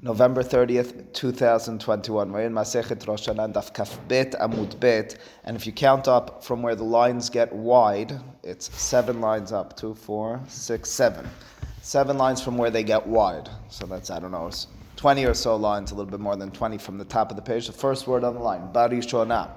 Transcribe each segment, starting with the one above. November 30th, 2021. We're in Masechet Rosh Hashanah, Daf Kaf Beit Amud Beit. And if you count up from where the lines get wide, it's 7 lines up. 2, 4, 6, 7. 7 lines from where they get wide. So that's, 20 or so lines, a little bit more than 20 from the top of the page. The first word on the line, Barishona.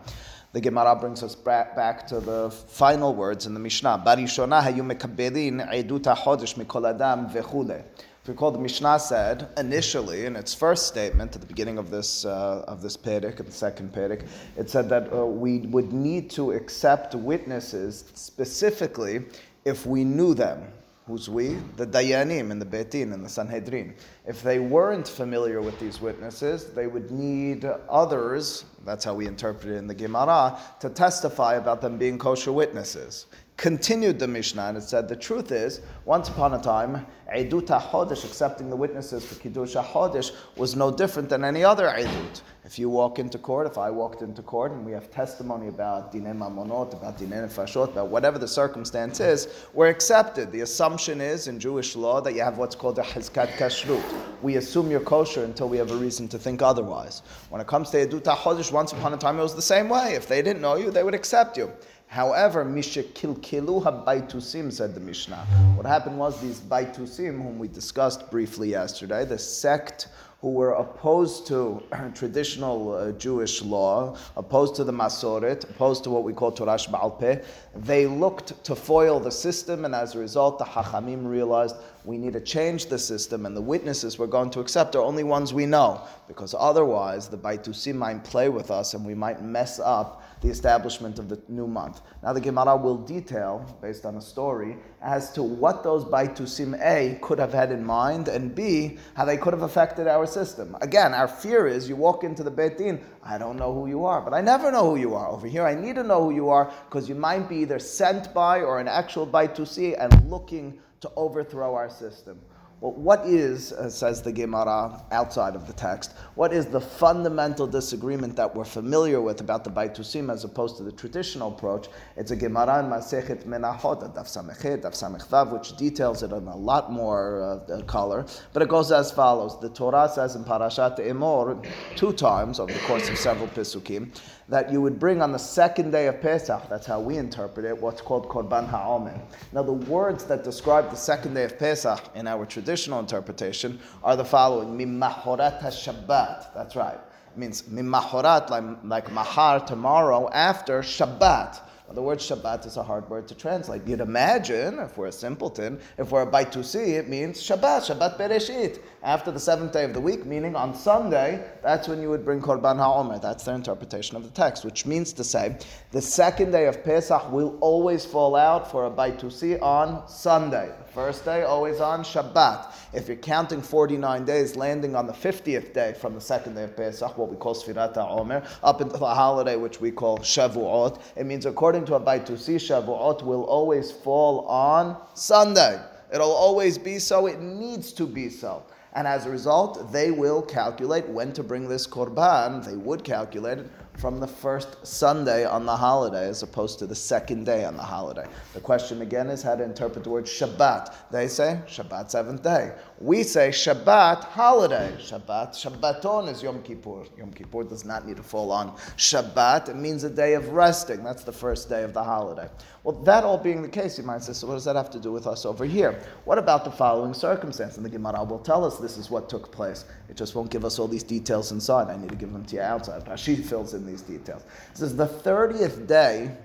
The Gemara brings us back to the final words in the Mishnah. Barishona hayu mekabelin Eidut HaChodesh mikol adam vechule. If you recall, the Mishnah said initially in its first statement at the beginning of this perek, at the second perek, it said that we would need to accept witnesses specifically if we knew them. Who's we? The Dayanim in the Beit Din in the Sanhedrin. If they weren't familiar with these witnesses, they would need others, that's how we interpret it in the Gemara, to testify about them being kosher witnesses. Continued the Mishnah, and it said, the truth is, once upon a time, Eidut HaChodesh, accepting the witnesses for Kiddush HaChodesh, was no different than any other Eidut. If you walk into court, if I walked into court, and we have testimony about Dine Mamonot, about Dine Nefashot, about whatever the circumstance is, we're accepted. The assumption is, in Jewish law, that you have what's called a Hizkat Kashrut. We assume you're kosher until we have a reason to think otherwise. When it comes to Eidut HaChodesh, once upon a time, it was the same way. If they didn't know you, they would accept you. However, mishekilkilu haBaitusim, said the Mishnah. What happened was these Baitusim, whom we discussed briefly yesterday, the sect who were opposed to traditional Jewish law, opposed to the Masoret, opposed to what we call Torash Baalpe, they looked to foil the system, and as a result, the Hachamim realized we need to change the system, and the witnesses we're going to accept are only ones we know, because otherwise the Baitusim might play with us, and we might mess up the establishment of the new month. Now the Gemara will detail, based on a story, as to what those Baitusim A could have had in mind, and B, how they could have affected our system. Again, our fear is you walk into the Beit Din, I don't know who you are, but I never know who you are. Over here, I need to know who you are, because you might be either sent by or an actual Baitusi and looking to overthrow our system. Well, what is, says the Gemara outside of the text, what is the fundamental disagreement that we're familiar with about the Baitusim as opposed to the traditional approach? It's a Gemara in Masechet Menachot, Daf Samechet, Daf Samechvav, which details it in a lot more color, but it goes as follows. The Torah says in Parashat Emor 2 times over the course of several Pesukim that you would bring on the second day of Pesach, that's how we interpret it, what's called korban ha'omen. Now the words that describe the second day of Pesach in our tradition interpretation are the following: Mimahorat HaShabbat. That's right. It means Mimahorat, like Mahar, tomorrow, after Shabbat. Now, the word Shabbat is a hard word to translate. You'd imagine, if we're a simpleton, if we're a Baitusi, it means Shabbat, Shabbat Bereshit, after the 7th day of the week, meaning on Sunday, that's when you would bring Korban HaOmer. That's their interpretation of the text, which means to say, the second day of Pesach will always fall out for a Baitusi on Sunday. First day, always on Shabbat. If you're counting 49 days, landing on the 50th day from the second day of Pesach, what we call Sfirat HaOmer, up into the holiday which we call Shavuot, it means according to a Baitusi, Shavuot will always fall on Sunday. It'll always be so. It needs to be so. And as a result, they will calculate when to bring this korban. They would calculate it from the first Sunday on the holiday as opposed to the second day on the holiday. The question again is how to interpret the word Shabbat. They say Shabbat, 7th day. We say Shabbat, holiday. Shabbat, Shabbaton is Yom Kippur. Yom Kippur does not need to fall on Shabbat. It means a day of resting. That's the first day of the holiday. Well, that all being the case, you might say, so what does that have to do with us over here? What about the following circumstance? And the Gemara will tell us this is what took place. It just won't give us all these details inside. I need to give them to you outside. Rashi fills in these details. It says the 30th day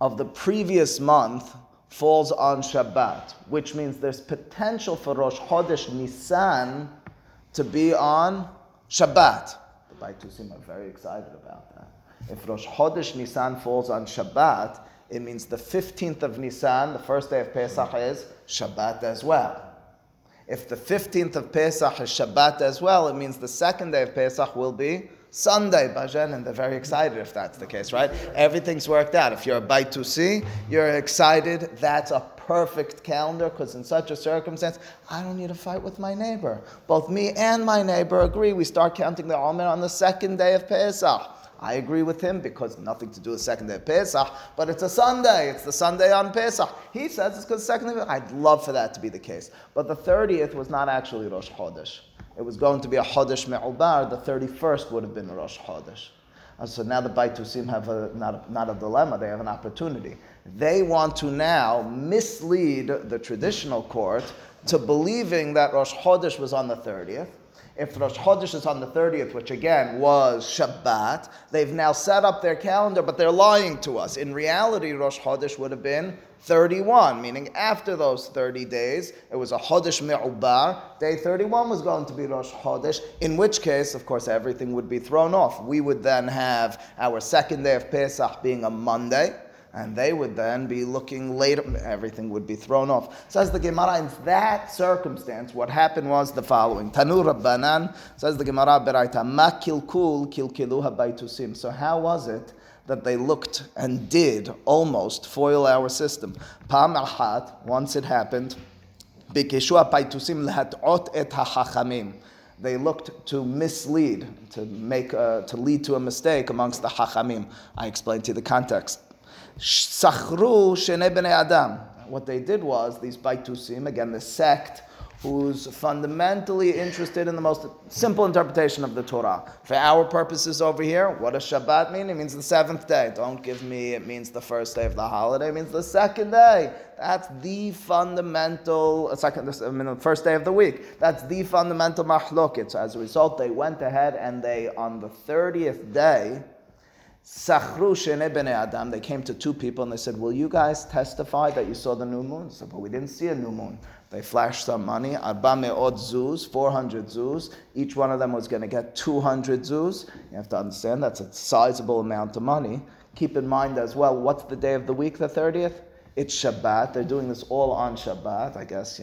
of the previous month falls on Shabbat, which means there's potential for Rosh Chodesh Nisan to be on Shabbat. The Baitusim are very excited about that. If Rosh Chodesh Nisan falls on Shabbat, it means the 15th of Nisan, the first day of Pesach, is Shabbat as well. If the 15th of Pesach is Shabbat as well, it means the second day of Pesach will be Sunday, Bajan, and they're very excited if that's the case, right? Everything's worked out. If you're a Baitusi, you're excited. That's a perfect calendar, because in such a circumstance, I don't need to fight with my neighbor. Both me and my neighbor agree. We start counting the Omer on the second day of Pesach. I agree with him because nothing to do with second day of Pesach, but it's a Sunday. It's the Sunday on Pesach. He says it's because second day. I'd love for that to be the case. But the 30th was not actually Rosh Chodesh. it was going to be a Chodesh Me'ubar, the 31st would have been Rosh Chodesh. And so now the Baitusim have not a dilemma, they have an opportunity. They want to now mislead the traditional court to believing that Rosh Chodesh was on the 30th. If Rosh Chodesh is on the 30th, which again was Shabbat, they've now set up their calendar, but they're lying to us. In reality, Rosh Chodesh would have been 31, meaning after those 30 days, it was a Chodesh Me'ubar. Day 31 was going to be Rosh Chodesh, in which case, of course, everything would be thrown off. We would then have our second day of Pesach being a Monday, and they would then be looking later. Everything would be thrown off. Says the Gemara, in that circumstance, what happened was the following. Tanu Rabbanan, says the Gemara, Beraita, ma kilkul kilkilu habaytusim. So how was it that they looked and did almost foil our system? Pam achat, once it happened, bikeshu habaytusim lehat'ot et hachachamim. They looked to mislead, to lead to a mistake amongst the hachamim. I explained to you the context. Sachru Shene Bnei Adam. What they did was, these Baitusim, again, the sect who's fundamentally interested in the most simple interpretation of the Torah. For our purposes over here, what does Shabbat mean? It means the seventh day. Don't give me, it means the first day of the holiday. It means the second day. That's the fundamental, the first day of the week. That's the fundamental mahloket. So as a result, they went ahead and they, on the 30th day, Sachru Shene Bnei Adam, they came to two people and they said, will you guys testify that you saw the new moon? They said, but we didn't see a new moon. They flashed some money, 400 zuz, 400 zuz. Each one of them was going to get 200 zuz. You have to understand that's a sizable amount of money. Keep in mind as well, what's the day of the week, the 30th? It's Shabbat. They're doing this all on Shabbat. I guess,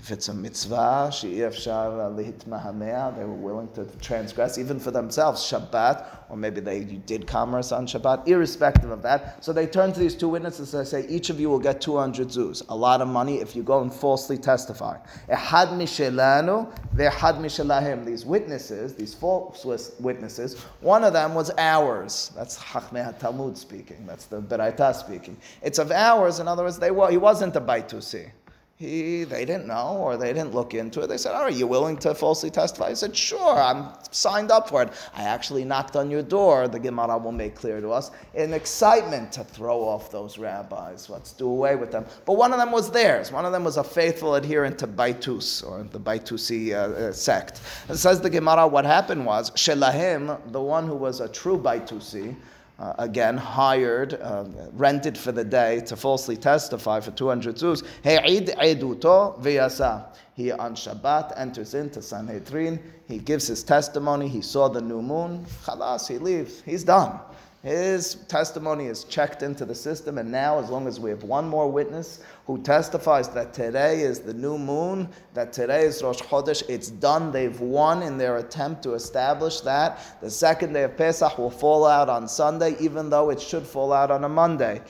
if it's a mitzvah, she'ir efshar lehitmahamea, they were willing to transgress, even for themselves, Shabbat, or maybe they did commerce on Shabbat, irrespective of that. So they turn to these two witnesses and say, each of you will get 200 zuz, a lot of money, if you go and falsely testify. Ehad mishelanu, ve'ehad mishelahim. These witnesses, these false witnesses, one of them was ours. That's Chachmei HaTalmud speaking. That's the Beraita speaking. It's of ours. In other words, he wasn't a Baitusi. They didn't know, or they didn't look into it. They said, are you willing to falsely testify? He said, sure, I'm signed up for it. I actually knocked on your door, the Gemara will make clear to us, in excitement to throw off those rabbis. Let's do away with them. But one of them was theirs. One of them was a faithful adherent to Baitus, or the Baitusi sect. It says the Gemara, what happened was, Shelahim, the one who was a true Baitusi, again, hired, rented for the day to falsely testify for 200 zuz. He'id eiduto v'yasa. He on Shabbat enters into Sanhedrin. He gives his testimony. He saw the new moon. Chalas, he leaves. He's done. His testimony is checked into the system, and now as long as we have one more witness who testifies that today is the new moon, that today is Rosh Chodesh, it's done. They've won in their attempt to establish that the second day of Pesach will fall out on Sunday, even though it should fall out on a Monday.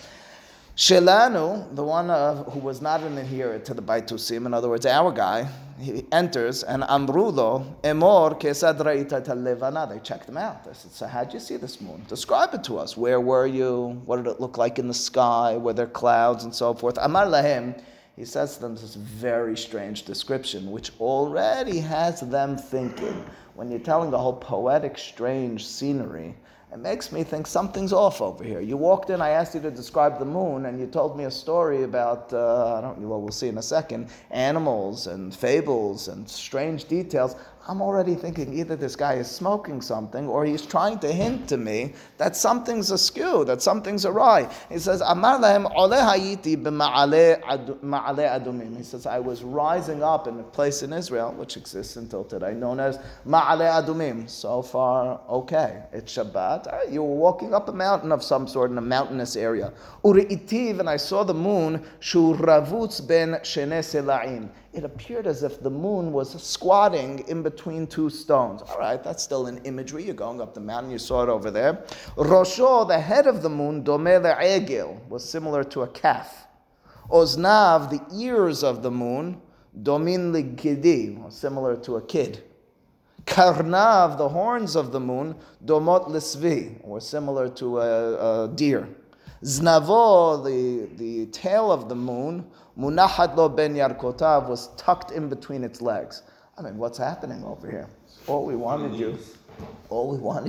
Shelanu, the one who was not an adherent to the Baitusim, in other words, our guy, he enters, and Amrulo, Emor, Kesad Reita Televana. They checked him out. They said, so how'd you see this moon? Describe it to us. Where were you? What did it look like in the sky? Were there clouds and so forth? Amar Lahem, he says to them this very strange description, which already has them thinking. When you're telling the whole poetic, strange scenery, it makes me think something's off over here. You walked in, I asked you to describe the moon, and you told me a story about, we'll see in a second, animals and fables and strange details. I'm already thinking either this guy is smoking something or he's trying to hint to me that something's askew, that something's awry. He says, Amar lahem oleh hayiti b'ma'aleh adumim. He says, I was rising up in a place in Israel, which exists until today, known as ma'aleh adumim. So far, okay. It's Shabbat. You were walking up a mountain of some sort in a mountainous area. Ureitiv, and I saw the moon, shuravutz ben shene selaim. It appeared as if the moon was squatting in between two stones. All right, that's still an imagery. You're going up the mountain, you saw it over there. Rosho, the head of the moon, domeh le'egel, was similar to a calf. Oznav, the ears of the moon, domin ligidi, was similar to a kid. Karnav, the horns of the moon, domot lisvi, or similar to a deer. Znavo, the tail of the moon, munahad lo ben yarkotav, was tucked in between its legs. I mean, what's happening over here? All we wanted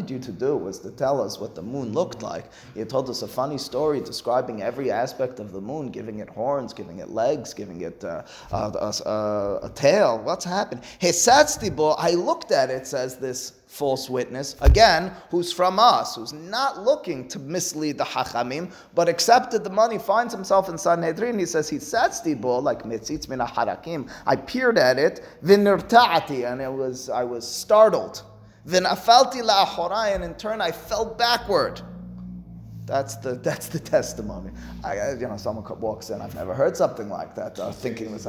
you to do was to tell us what the moon looked like. You told us a funny story describing every aspect of the moon, giving it horns, giving it legs, giving it a tail. What's happened? Hesatztibo, I looked at it, says this false witness, again, who's from us, who's not looking to mislead the Hachamim, but accepted the money, finds himself in Sanhedrin. He says, Hesatztibo, like mitzitz min harakim. I peered at it, vinirta'ati, and I was startled. V'nafalti la'achorai, and in turn I fell backward. That's the testimony. Someone walks in. I've never heard something like that. Thinking this,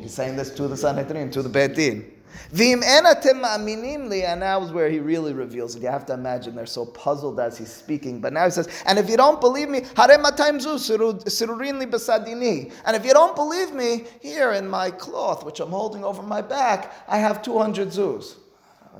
he's saying this to the Sanhedrin, to the Beit Din. V'im en atem ma'aminim li, and that was where he really reveals it. You have to imagine they're so puzzled as he's speaking. But now he says, and if you don't believe me, hare matayim zu sirurin li besadini. And if you don't believe me, here in my cloth, which I'm holding over my back, I have 200 zuz.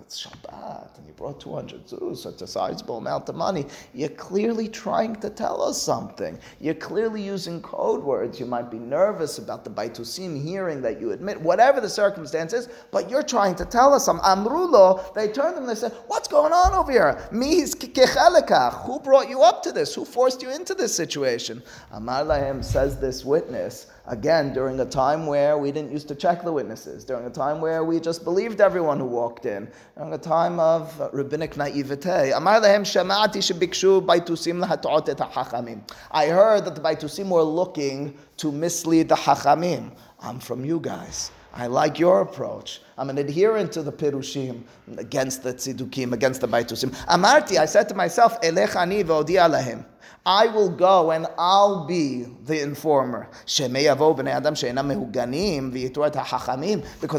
It's Shabbat, and you brought 200 zuz, such a sizable amount of money. You're clearly trying to tell us something. You're clearly using code words. You might be nervous about the Baitusim hearing that you admit, whatever the circumstance is, but you're trying to tell us something. Amrulo, they turned them, they said, what's going on over here? Who brought you up to this? Who forced you into this situation? Amar lahem, says this witness, again, during a time where we didn't used to check the witnesses, during a time where we just believed everyone who walked in, during a time of rabbinic naivete. Amar lahem shama'ati shebikshu baitusim lahat'ot et ha'chachamim. I heard that the baitusim were looking to mislead the hachamim. I'm from you guys. I like your approach. I'm an adherent to the pirushim, against the tzidukim, against the baitusim. Amarti, I said to myself, elech ani ve'odia lahem. I will go and I'll be the informer. Because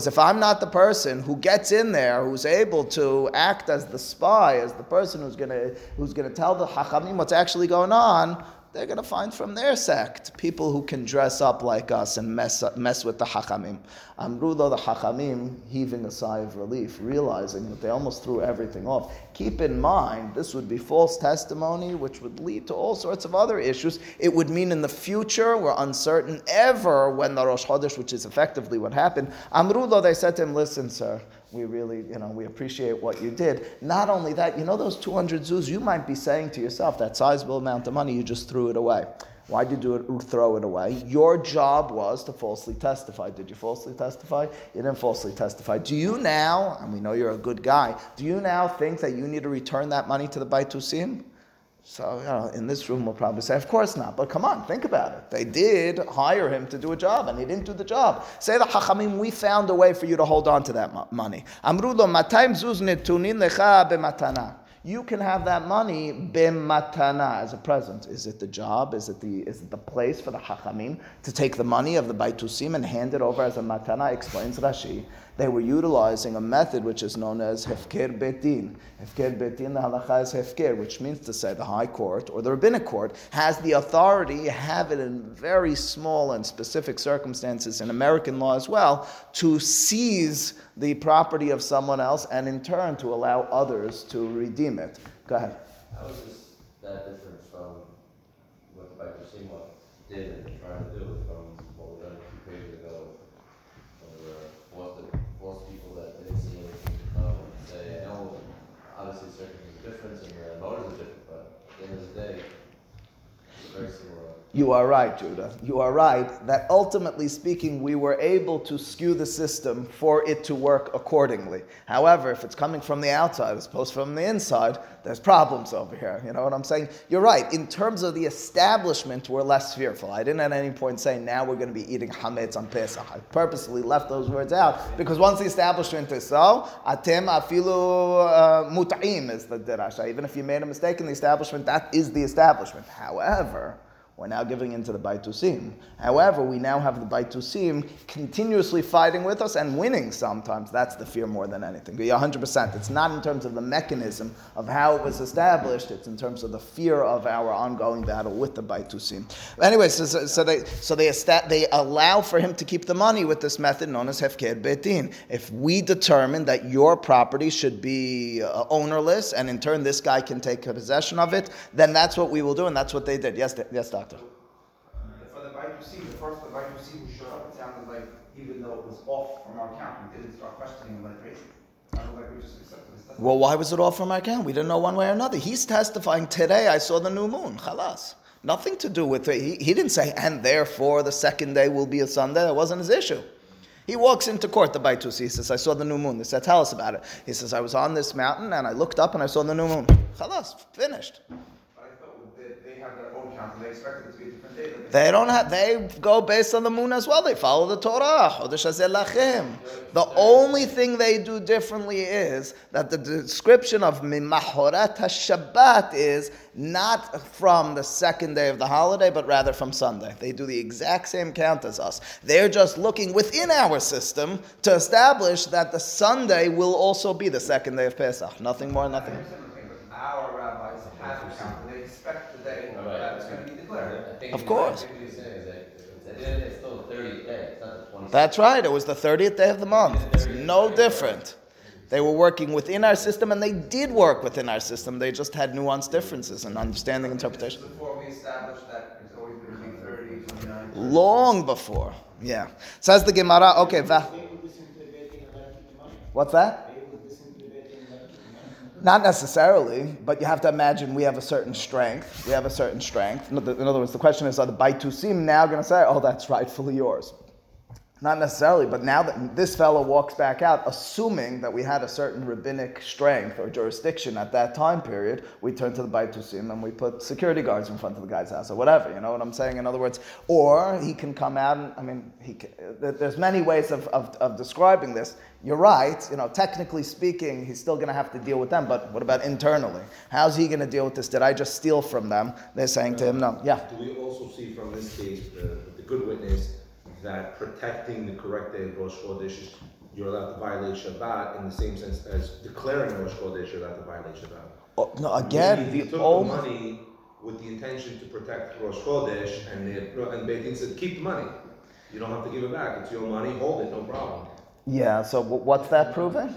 if I'm not the person who gets in there, who's able to act as the spy, as the person who's gonna tell the hachamim what's actually going on, they're going to find from their sect people who can dress up like us and mess with the Hachamim. Amru lo, the Hachamim, heaving a sigh of relief, realizing that they almost threw everything off. Keep in mind, this would be false testimony, which would lead to all sorts of other issues. It would mean in the future, we're uncertain ever when the Rosh Chodesh, which is effectively what happened. Amru lo, they said to him, listen, sir, we really, we appreciate what you did. Not only that, those 200 zuz, you might be saying to yourself, that sizable amount of money, you just threw it away. Why did you throw it away? Your job was to falsely testify. Did you falsely testify? You didn't falsely testify. Do you now, and we know you're a good guy, do you now think that you need to return that money to the Baitusim? So, in this room we'll probably say, of course not, but come on, think about it. They did hire him to do a job, and he didn't do the job. Say the Hachamim, we found a way for you to hold on to that money. Amru lo, 200 zuz netunin lecha b'matana. You can have that money b'matana as a present. Is it the job? Is it the place for the Hachamim to take the money of the Baitusim and hand it over as a matana? Explains Rashi. They were utilizing a method which is known as Hefker Beit Din. Hefker Beit Din, the halacha is Hefker, which means to say the high court or the rabbinic court has the authority, have it in very small and specific circumstances in American law as well, to seize the property of someone else and in turn to allow others to redeem it. Go ahead. How is this that different from what the Baitusim did and trying to do from what was done a few pages ago? Most people that didn't see anything say, no, obviously circumstances are different and the voters are different, but at the end of the day, it's very similar. You are right, Judah. You are right that ultimately speaking, we were able to skew the system for it to work accordingly. However, if it's coming from the outside as opposed from the inside, there's problems over here. You know what I'm saying? You're right. In terms of the establishment, we're less fearful. I didn't at any point say, now we're going to be eating chametz on Pesach. I purposely left those words out because once the establishment is so, atem afilu mut'im is the derasha. Even if you made a mistake in the establishment, that is the establishment. However, we're now giving in to the Baitusim. However, we now have the Baitusim continuously fighting with us and winning sometimes. That's the fear more than anything. You're 100%. It's not in terms of the mechanism of how it was established. It's in terms of the fear of our ongoing battle with the Baitusim. Anyway, so they allow for him to keep the money with this method known as Hefker Beit Din. If we determine that your property should be ownerless and in turn this guy can take possession of it, then that's what we will do and that's what they did. Yes, Doctor. For the Baitusim, the first Baitusim who showed up, it sounded like even though it was off from our account. We didn't start questioning when it raised it. Like we just accepted his testimony. Well, why was it all from our account? We didn't know one way or another. He's testifying, today I saw the new moon. Chalas. Nothing to do with it. He didn't say, and therefore the second day will be a Sunday. That wasn't his issue. He walks into court, the Baitusim. He says, I saw the new moon. They said, tell us about it. He says, I was on this mountain and I looked up and I saw the new moon. Chalas, finished. They go based on the moon as well. They follow the Torah. Chodesh Hasir lachim. The only thing they do differently is that the description of Mimahorat HaShabbat is not from the second day of the holiday, but rather from Sunday. They do the exact same count as us. They're just looking within our system to establish that the Sunday will also be the second day of Pesach. Nothing more, nothing less. Our rabbis have to count. They expect the day that it's going to be declared. Of course. That's right. It was the 30th day of the month. It's no different. They were working within our system, and they did work within our system. They just had nuanced differences in understanding interpretation. Before we established that it's always between 30 and 29. Long before. Yeah. Says the Gemara, okay. What's that? Not necessarily, but you have to imagine we have a certain strength. In other words, the question is, are the Baitusim now going to say, oh, that's rightfully yours? Not necessarily, but now that this fellow walks back out, assuming that we had a certain rabbinic strength or jurisdiction at that time period, we turn to the Baitusim and we put security guards in front of the guy's house or whatever, you know what I'm saying? In other words, or he can come out and, there's many ways of describing this. You're right, technically speaking, he's still going to have to deal with them, but what about internally? How's he going to deal with this? Did I just steal from them? They're saying to him, no. Yeah. Do we also see from this case, the good witness, that protecting the correct day of Rosh Chodesh, you're allowed to violate Shabbat in the same sense as declaring Rosh Chodesh, you're allowed to violate Shabbat? Oh, no, again, he took the money with the intention to protect Rosh Chodesh, and Beit Din said, keep the money. You don't have to give it back. It's your money. Hold it. No problem. Yeah, so what's that proving?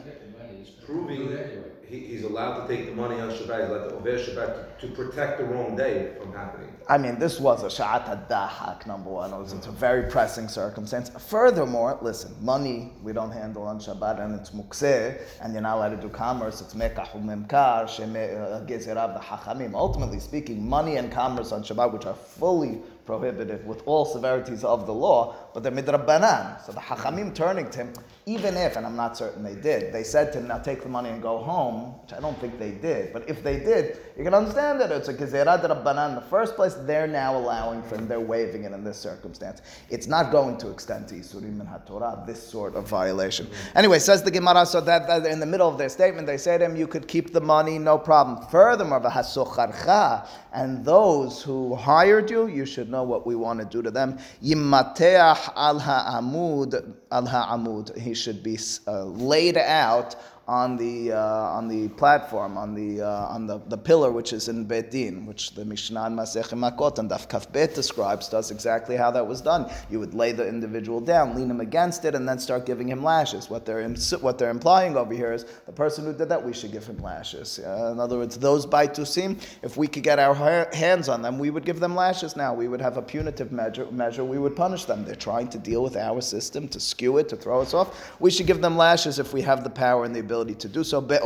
It's proving that he's allowed to take the money on Shabbat, he's allowed to over Shabbat to protect the wrong day from happening. I mean, this was a sha'at ad-dahak, number one. It's a very pressing circumstance. Furthermore, listen, money we don't handle on Shabbat, and it's mukseh, and you're not allowed to do commerce. It's mekah umemkar, shemegezerav the Hachamim. Ultimately speaking, money and commerce on Shabbat, which are fully prohibited with all severities of the law, but they're midrabbanan. So the Hachamim turning to him, even if, and I'm not certain they did, they said to him, now take the money and go home, which I don't think they did, but if they did, you can understand that it's a gezerah d'rabbanan in the first place. They're now allowing for him, they're waiving it in this circumstance. It's not going to extend to Yisurim and HaTorah, this sort of violation. Anyway, says the Gemara, so that in the middle of their statement, they say to him, you could keep the money, no problem. Furthermore, v'hasocharcha, and those who hired you, you should know what we want to do to them. Yimateach al ha'amud. He should be laid out on the platform, on the pillar, which is in Beit Din, which the Mishnah and Masechet and Daf Kaf Beit describes, does exactly how that was done. You would lay the individual down, lean him against it, and then start giving him lashes. What they're implying over here is the person who did that, we should give him lashes. In other words, those Baitusim, if we could get our hands on them, we would give them lashes now. We would have a punitive measure. We would punish them. They're trying to deal with our system, to skew it, to throw us off. We should give them lashes if we have the power and the ability to do so. It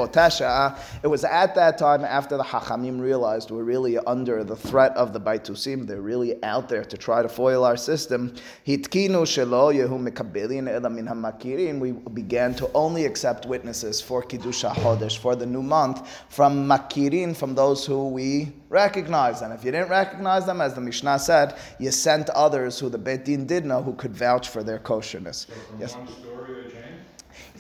was at that time, after the Hachamim realized we're really under the threat of the Baitusim, they're really out there to try to foil our system, we began to only accept witnesses for Kiddush HaChodesh, for the new month, from Makirin, from those who we recognize. And if you didn't recognize them, as the Mishnah said, you sent others who the Beit Din did know, who could vouch for their kosher-ness. Yes.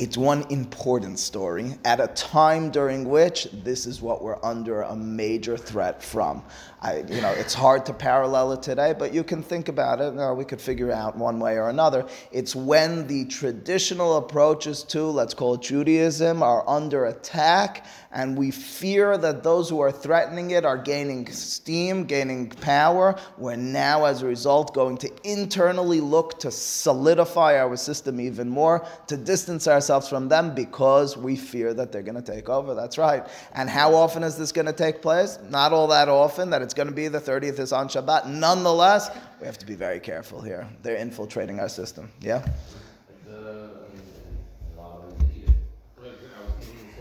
It's one important story at a time during which this is what we're under a major threat from. It's hard to parallel it today, but you can think about it, or we could figure out one way or another. It's when the traditional approaches to, let's call it Judaism, are under attack, and we fear that those who are threatening it are gaining steam, gaining power. We're now, as a result, going to internally look to solidify our system even more, to distance ourselves from them because we fear that they're going to take over. That's right. And how often is this going to take place? Not all that often, that it's going to be the 30th is on Shabbat. Nonetheless, we have to be very careful here. They're infiltrating our system. Yeah?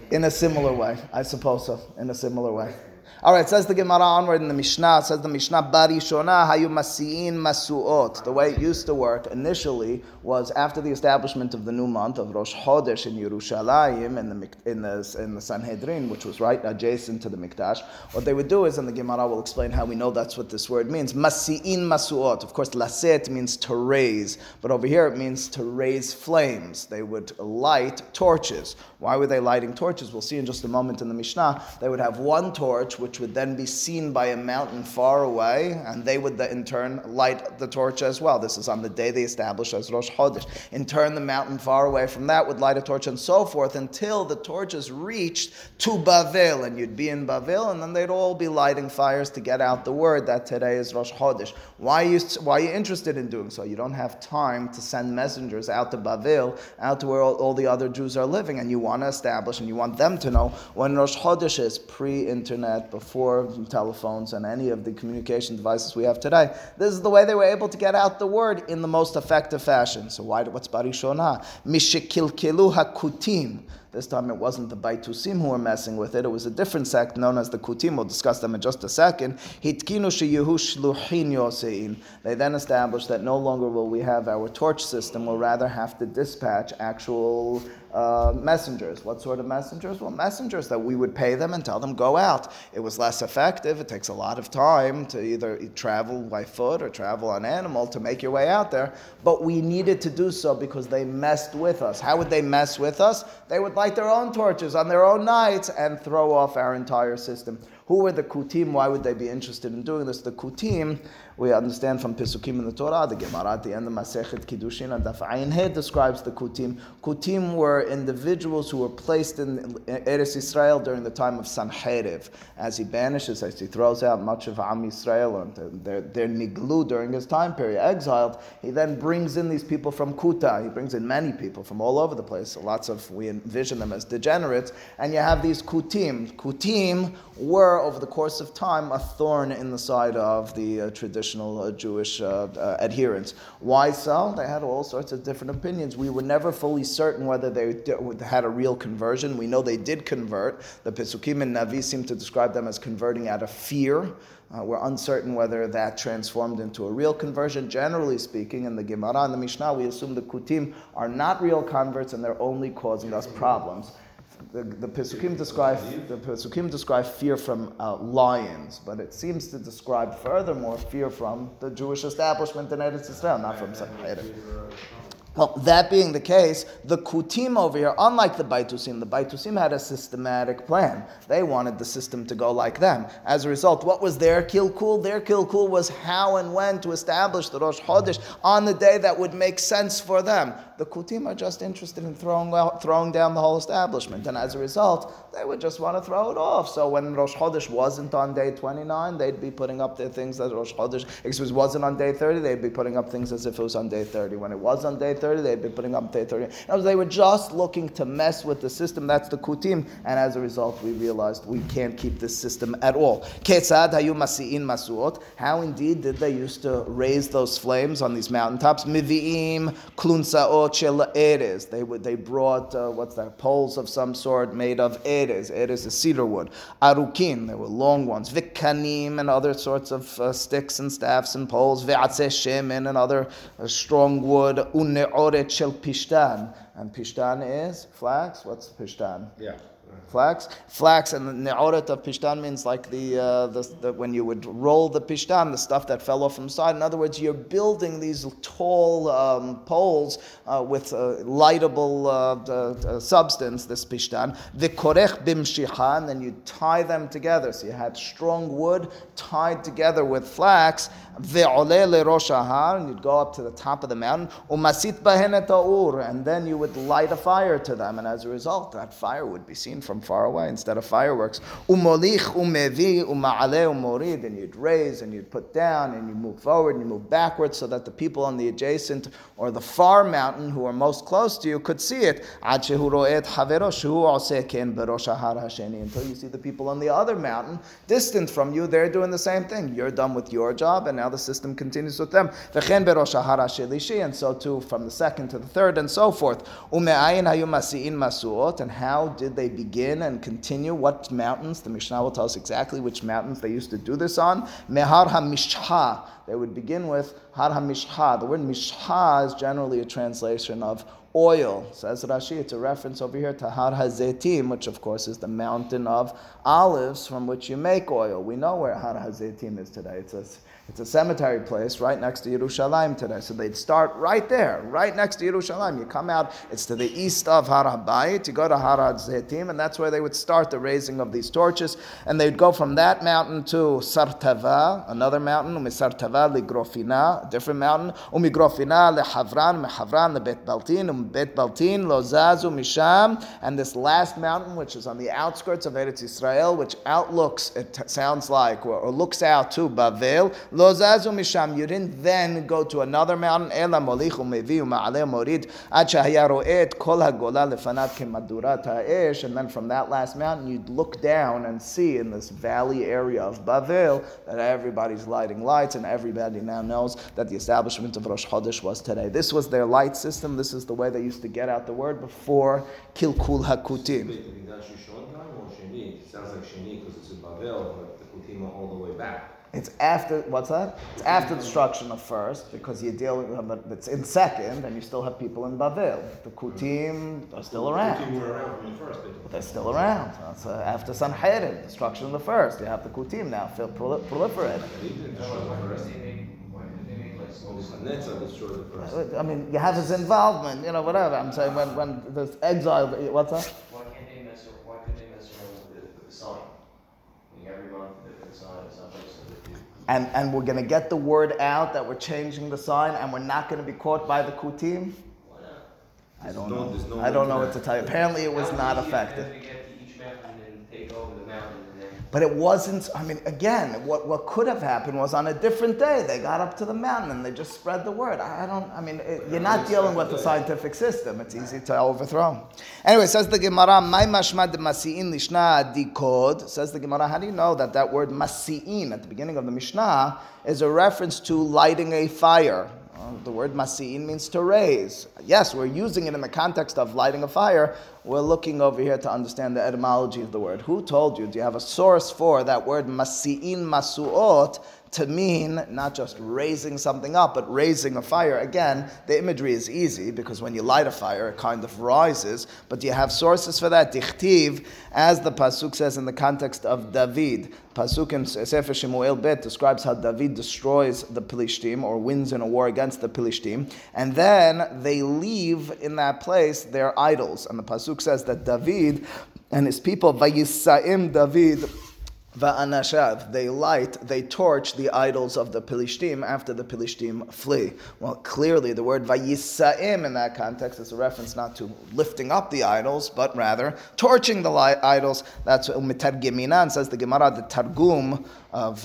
In a similar way, I suppose so. In a similar way. All right, says the Gemara onward in the Mishnah. Says the Mishnah, Barishona hayu masiin masuot. The way it used to work initially was after the establishment of the new month of Rosh Chodesh in Yerushalayim in the Sanhedrin, which was right adjacent to the Mikdash. What they would do is, and the Gemara will explain how we know that's what this word means. Masiin masuot. Of course, laset means to raise, but over here it means to raise flames. They would light torches. Why were they lighting torches? We'll see in just a moment in the Mishnah. They would have one torch, which would then be seen by a mountain far away, and they would in turn light the torch as well. This is on the day they established as Rosh Chodesh. In turn, the mountain far away from that would light a torch and so forth until the torches reached to Bavel, and you'd be in Bavel, and then they'd all be lighting fires to get out the word that today is Rosh Chodesh. Why are you interested in doing so? You don't have time to send messengers out to Bavel, out to where all the other Jews are living, and you want to establish and you want them to know when Rosh Chodesh is, pre-internet, before telephones and any of the communication devices we have today. This is the way they were able to get out the word in the most effective fashion. So what's Barishona? Mishekilkilu haKutim. This time it wasn't the Baitusim who were messing with it. It was a different sect known as the Kutim. We'll discuss them in just a second. They then established that no longer will we have our torch system. We'll rather have to dispatch actual messengers. What sort of messengers? Well, messengers that we would pay them and tell them, go out. It was less effective. It takes a lot of time to either travel by foot or travel on animal to make your way out there. But we needed to do so because they messed with us. How would they mess with us? They would light their own torches on their own nights and throw off our entire system. Who were the Kutim? Why would they be interested in doing this? The Kutim, we understand from Pesukim in the Torah, the Gemara at the end of Masechet Kiddushin and Daf Ayin He describes the Kutim. Kutim were individuals who were placed in Eretz Yisrael during the time of Sanheriv. As he throws out much of Am Yisrael and their niglu during his time period, exiled, he then brings in these people from Kuta. He brings in many people from all over the place. Lots of, we envision them as degenerates. And you have these Kutim. Kutim were, over the course of time, a thorn in the side of the traditional Jewish adherents. Why so? They had all sorts of different opinions. We were never fully certain whether they had a real conversion. We know they did convert. The Pesukim and Navi seem to describe them as converting out of fear. We're uncertain whether that transformed into a real conversion. Generally speaking, in the Gemara and the Mishnah, we assume the Kutim are not real converts and they're only causing us problems. The Pesukim describe fear from lions, but it seems to describe furthermore fear from the Jewish establishment in Eretz Yisrael, not from Sanhedrin. Well, that being the case, the Kutim over here, unlike the Baitusim had a systematic plan. They wanted the system to go like them. As a result, what was their kilkul? Their kilkul was how and when to establish the Rosh Chodesh on the day that would make sense for them. The Kutim are just interested in throwing down the whole establishment, and as a result, they would just want to throw it off. So when Rosh Chodesh wasn't on day 29, they'd be putting up their things as Rosh Chodesh. If it wasn't on day 30, they'd be putting up things as if it was on day 30. When it was on day 30, they'd be putting up day 30. No, they were just looking to mess with the system. That's the Kutim. And as a result, we realized we can't keep this system at all. How indeed did they used to raise those flames on these mountaintops? They brought poles of some sort made of eres. Eres is cedar wood. Arukin, they were long ones. Vikanim and other sorts of sticks and staffs and poles. Ve'atzeh shemen and other strong wood. And pishtan is flax. What's pishtan? Yeah. Flax, and the ne'oret of pishtan means like the when you would roll the pishtan, the stuff that fell off from the side. In other words, you're building these tall poles with lightable substance, this pishtan. V'korech b'mshicha, and you tie them together. So you had strong wood tied together with flax. Ve'oleh lerosh ha'har, and you'd go up to the top of the mountain. Umasit bahen et ha'ur, and then you would light a fire to them, and as a result, that fire would be seen from far away instead of fireworks. Umolich umevi uma'aleh umorid, and you'd raise and you'd put down and you move forward and you move backwards so that the people on the adjacent or the far mountain who are most close to you could see it. Ad shehu ro'et havero shehu oseh ken berosh ha'har hasheni, until you see the people on the other mountain distant from you, they're doing the same thing. You're done with your job, and now the system continues with them. V'chen berosh ha'har hashelishi, and so too from the second to the third and so forth. And how did they begin and continue? What mountains? The Mishnah will tell us exactly which mountains they used to do this on. Mehar HaMishcha. They would begin with Har HaMishcha. The word Mishcha is generally a translation of oil. Says Rashi, it's a reference over here to Har HaZeitim, which of course is the mountain of olives from which you make oil. We know where Har HaZeitim is today. It's a cemetery place right next to Yerushalayim today. So they'd start right there, right next to Yerushalayim. You come out, it's to the east of Har HaBayit, you go to Har HaZeitim, and that's where they would start the raising of these torches. And they'd go from that mountain to Sartava, another mountain, Sartava Ligrofina, a different mountain, Umigrofina LeHavran, MeHavran LeBet Baltin, Beit Baltin, Lozazu, Misham, and this last mountain, which is on the outskirts of Eretz Israel, which outlooks, it looks out to Bavel, Lozazu, Misham. You didn't then go to another mountain, Ela Molich, Umevi, Umaale, Morid, Ad Shehaya Ro'et, Kol HaGola, Lefanat, Kemadurat HaEsh, and then from that last mountain, you'd look down and see in this valley area of Bavel that everybody's lighting lights, and everybody now knows that the establishment of Rosh Chodesh was today. This was their light system. This is the way they used to get out the word before Kilkul HaKutim. It sounds like Sheni because it's in Bavel, but the Kutim are all the way back. It's after, what's that? It's after destruction of first, because you're dealing with, but it's in second, and you still have people in Bavel. The Kutim are still around. The Kutim were around from the first. They're still around. So after Sanhedrin, destruction of the first, you have the Kutim now proliferating. I mean, you have his involvement, you know, whatever. I'm saying when there's exile, what's that? Why can't they mess around with the sign? I mean, every month the sign is not basically. And we're going to get the word out that we're changing the sign, and we're not going to be caught by the Kutim? Why not? I don't know what to tell you. Apparently it was not effective. But it wasn't, I mean, again, what could have happened was on a different day, they got up to the mountain and they just spread the word. You're not dealing with the scientific system. It's easy to overthrow. Anyway, says the Gemara, "My mashmad masi'in lishna adikod." Says the Gemara, how do you know that that word masi'in at the beginning of the Mishnah is a reference to lighting a fire? The word masi'in means to raise. Yes, we're using it in the context of lighting a fire. We're looking over here to understand the etymology of the word. Who told you? Do you have a source for that word masi'in masu'ot to mean not just raising something up, but raising a fire? Again, the imagery is easy because when you light a fire, it kind of rises. But do you have sources for that? Dichtiv, as the Pasuk says in the context of David. Pasuk in Sefer Shemuel Bet describes how David destroys the pelishtim or wins in a war against the pelishtim. And then they leave in that place their idols. And the Pasuk says that David and his people, Vayisaim David, Va'anashav, they light, they torch the idols of the Pelishtim after the Pelishtim flee. Well, clearly the word Vayisaim in that context is a reference not to lifting up the idols, but rather torching the idols. That's Umitargiminan, says the Gemara, the Targum of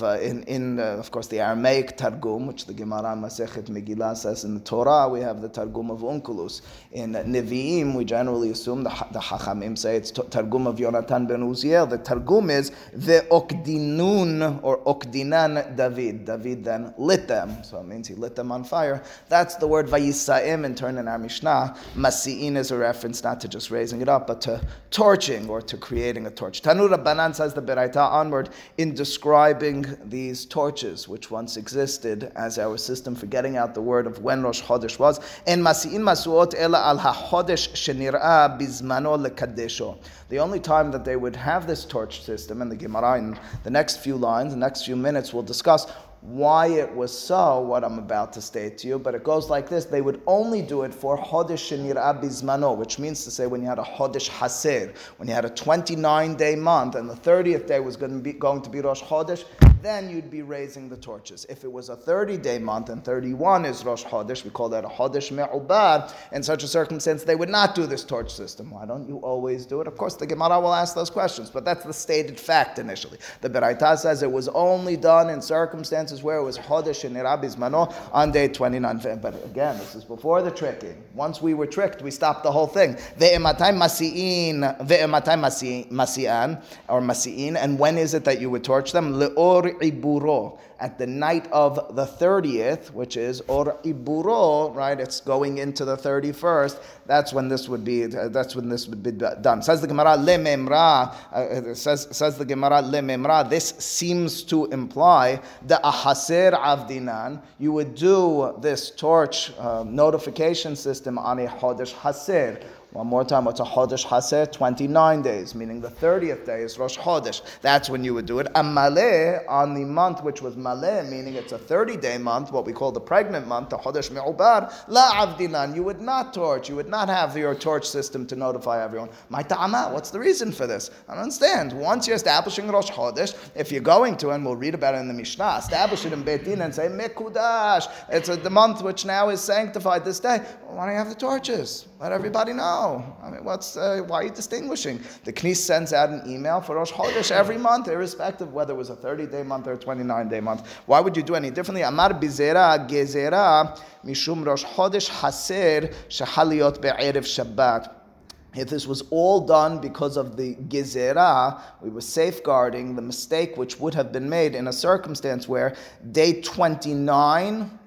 course, the Aramaic Targum, which the Gemara Masechet Megillah says in the Torah, we have the Targum of Unculus. In Nevi'im, we generally assume, the Hachamim say it's Targum of Yonatan ben Uziel. The Targum is Ve'okdinun, or Okdinan David. David then lit them, so it means he lit them on fire. That's the word Vayisaim, in turn in our Mishnah. Masi'in is a reference not to just raising it up, but to torching, or to creating a torch. Tanu Rabbanan, says the Beraita onward, in describing these torches, which once existed as our system for getting out the word of when Rosh Chodesh was, and Masi'in Masuot Ela Al HaChodesh Shenir'ah Bizmano Lekadesho. The only time that they would have this torch system, and the Gemara in the next few lines, the next few minutes, will discuss why it was so, what I'm about to state to you, but it goes like this. They would only do it for Chodesh Shenir'ah Bizmano, which means to say when you had a Chodesh Hasir, when you had a 29-day month, and the 30th day was going to be Rosh Chodesh, then you'd be raising the torches. If it was a 30-day month and 31 is Rosh Chodesh, we call that a Chodesh Me'ubad, in such a circumstance, they would not do this torch system. Why don't you always do it? Of course, the Gemara will ask those questions, but that's the stated fact initially. The Beraita says it was only done in circumstances where it was Chodesh and Rabbi's Mano on day 29. But again, this is before the tricking. Once we were tricked, we stopped the whole thing. Ve'ematai masi'an, or masi'in, and when is it that you would torch them? Le'or Iburo, at the night of the 30th, which is Or Iburo, right? It's going into the 31st. That's when this would be done. Says the Gemara, this seems to imply the Ahasir Avdinan. You would do this torch notification system on a Chodesh Hasir. One more time, what's a Chodesh Hasir? 29 days, meaning the 30th day is Rosh Chodesh. That's when you would do it. And Maleh, on the month which was Maleh, meaning it's a 30-day month, what we call the pregnant month, the Chodesh Me'ubar, La Avdinan, you would not torch, you would not have your torch system to notify everyone. My ta'ama, what's the reason for this? I don't understand. Once you're establishing Rosh Chodesh, if you're going to, and we'll read about it in the Mishnah, establish it in Beit Din and say, Mekudash, it's the month which now is sanctified this day. Well, why do you have the torches? Let everybody know. I mean, why are you distinguishing? The Knis sends out an email for Rosh Chodesh every month, irrespective of whether it was a 30-day month or a 29-day month. Why would you do any differently? Amar Bizera Gezera Mishum Rosh Chodesh Hasir Shehaliot Be'erev Shabbat. If this was all done because of the gezerah, we were safeguarding the mistake which would have been made in a circumstance where day 29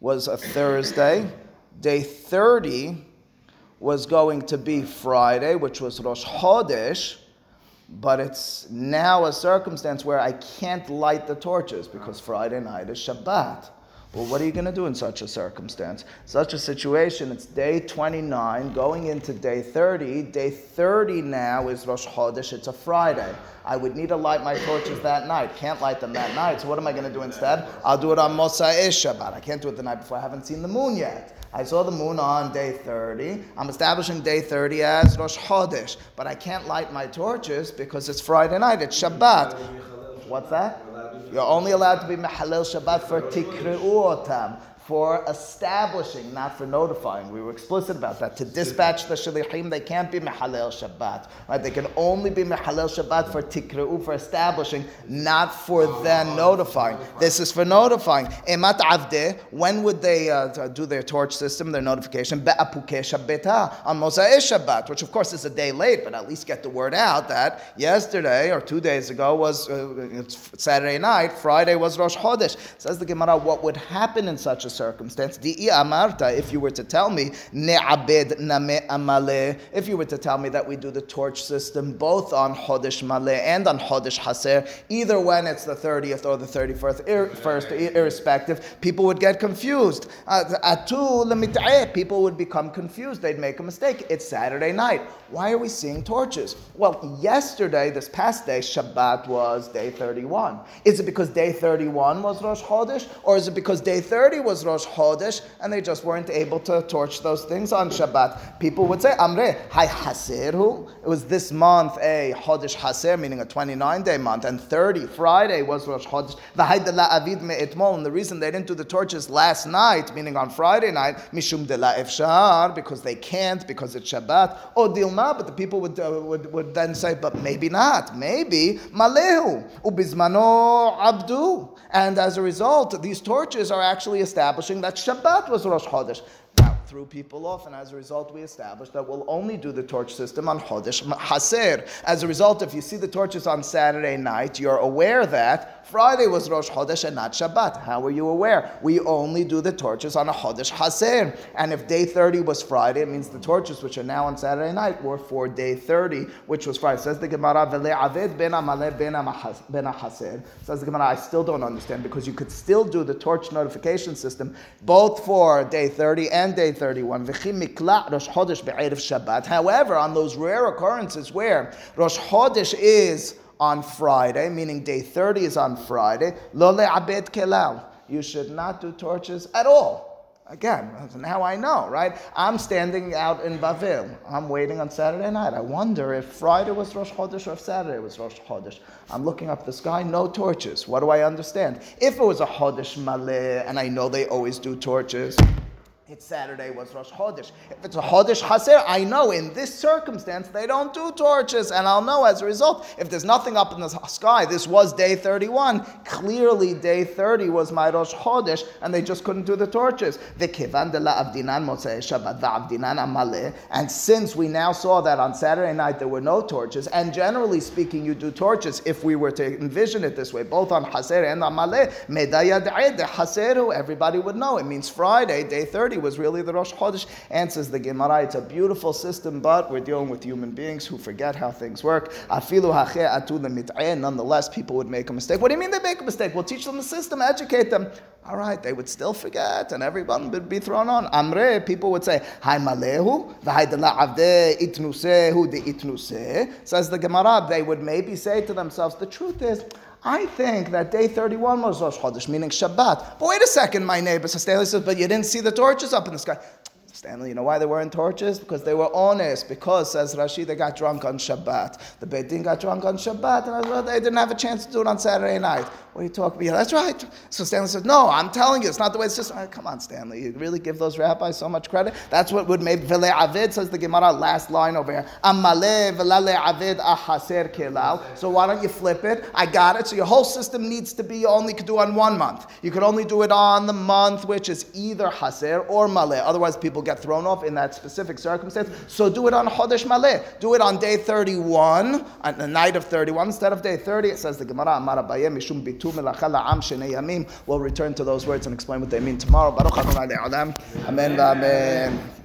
was a Thursday, day 30 was going to be Friday, which was Rosh Chodesh, but it's now a circumstance where I can't light the torches because Friday night is Shabbat. Well, what are you going to do in such a circumstance? Such a situation, it's day 29, going into day 30. Day 30 now is Rosh Chodesh, it's a Friday. I would need to light my torches that night. Can't light them that night, so what am I going to do instead? I'll do it on Motzei Shabbat. I can't do it the night before, I haven't seen the moon yet. I saw the moon on day 30. I'm establishing day 30 as Rosh Chodesh, but I can't light my torches because it's Friday night, it's Shabbat. What's that? You're only allowed to be Mehalel Shabbat for Tikri'u Otam, for establishing, not for notifying. We were explicit about that. To dispatch the Shalichim, they can't be Mehalel Shabbat. Right? They can only be Mehalel Shabbat for Tikri'u, for establishing, not for then notifying. This is for notifying. Emat Avdeh, when would they do their torch system, their notification? Be'apukeh Shabbatah, on Motzei Shabbat, which of course is a day late, but at least get the word out that yesterday or 2 days ago was Saturday night, Friday was Rosh Chodesh. Says the Gemara, what would happen in such a circumstance? Di'i amarta, if you were to tell me, ne'abed name amale, if you were to tell me that we do the torch system both on Chodesh Maleh and on Chodesh Haser, either when it's the 30th or the 31st, irrespective, people would get confused. Atu lemit'eh, people would become confused. They'd make a mistake. It's Saturday night. Why are we seeing torches? Well, yesterday, this past day, Shabbat was day 31. Is it because day 31 was Rosh Chodesh, or is it because day 30 was Rosh Chodesh, and they just weren't able to torch those things on Shabbat? People would say, Amre, Hay Haseru. It was this month a Chodesh Haser, meaning a 29-day month, and 30, Friday was Rosh Chodesh. V'hay de la avid me'etmol, and the reason they didn't do the torches last night, meaning on Friday night, Mishum de la efshar, because they can't, because it's Shabbat. Odilma, but the people would then say, but maybe not, maybe, Malehu, Ubizmano Abdu. And as a result, these torches are actually establishing that Shabbat was Rosh Chodesh. Now, threw people off, and as a result, we established that we'll only do the torch system on Chodesh Haser. As a result, if you see the torches on Saturday night, you're aware that Friday was Rosh Chodesh and not Shabbat. How are you aware? We only do the torches on a Chodesh Haser. And if day 30 was Friday, it means the torches which are now on Saturday night were for day 30, which was Friday. Says the Gemara, V'le aved ben amaleh ben haser. Says the Gemara, I still don't understand, because you could still do the torch notification system both for day 30 and day 31. However, on those rare occurrences where Rosh Chodesh is on Friday, meaning day 30 is on Friday, lo le'abed kelal, you should not do torches at all. Again, now I know, right? I'm standing out in Bavel. I'm waiting on Saturday night. I wonder if Friday was Rosh Chodesh or if Saturday was Rosh Chodesh. I'm looking up the sky, no torches. What do I understand? If it was a Chodesh Maleh, and I know they always do torches, It's Saturday, was Rosh Chodesh. If it's a Chodesh Hasir, I know in this circumstance they don't do torches, and I'll know as a result. If there's nothing up in the sky, this was day 31. Clearly day 30 was my Rosh Chodesh, and they just couldn't do the torches. And since we now saw that on Saturday night there were no torches, and generally speaking you do torches, if we were to envision it this way, both on Hasir and on Maleh, everybody would know. It means Friday, day 30, was really the Rosh Chodesh. Answers the Gemara, it's a beautiful system, but we're dealing with human beings who forget how things work. Nonetheless, people would make a mistake. What do you mean they make a mistake? We'll teach them the system, educate them. All right, they would still forget, and everyone would be thrown on. Amre, people would say, Hay malehu, v'haydala avde itnusehu de itnuseh. Says the Gemara, they would maybe say to themselves, the truth is, I think that day 31 was Rosh Chodesh, meaning Shabbat. But wait a second, my neighbor. So Stanley says, but you didn't see the torches up in the sky. Stanley, you know why they weren't torches? Because they were honest. Because, says Rashi, they got drunk on Shabbat. The Beit Din got drunk on Shabbat, and they didn't have a chance to do it on Saturday night. What are you talking about? Yeah, that's right. So Stanley says, no, I'm telling you, it's not the way it's just. Come on, Stanley, you really give those rabbis so much credit? That's what would make Vele Avid, says the Gemara, last line over here. Amale Velale Avid Ahaser Kelal. So why don't you flip it? I got it. So your whole system needs to be, you only could do on one month. You could only do it on the month, which is either Haser or Maleh. Otherwise, people get thrown off in that specific circumstance. So do it on Chodesh Maleh. Do it on day 31, on the night of 31, instead of day 30. It says the Gemara, Amar Abaye Mishum Bitu. We'll return to those words and explain what they mean tomorrow. Baruch Adonai le'olam. Amen v'amen.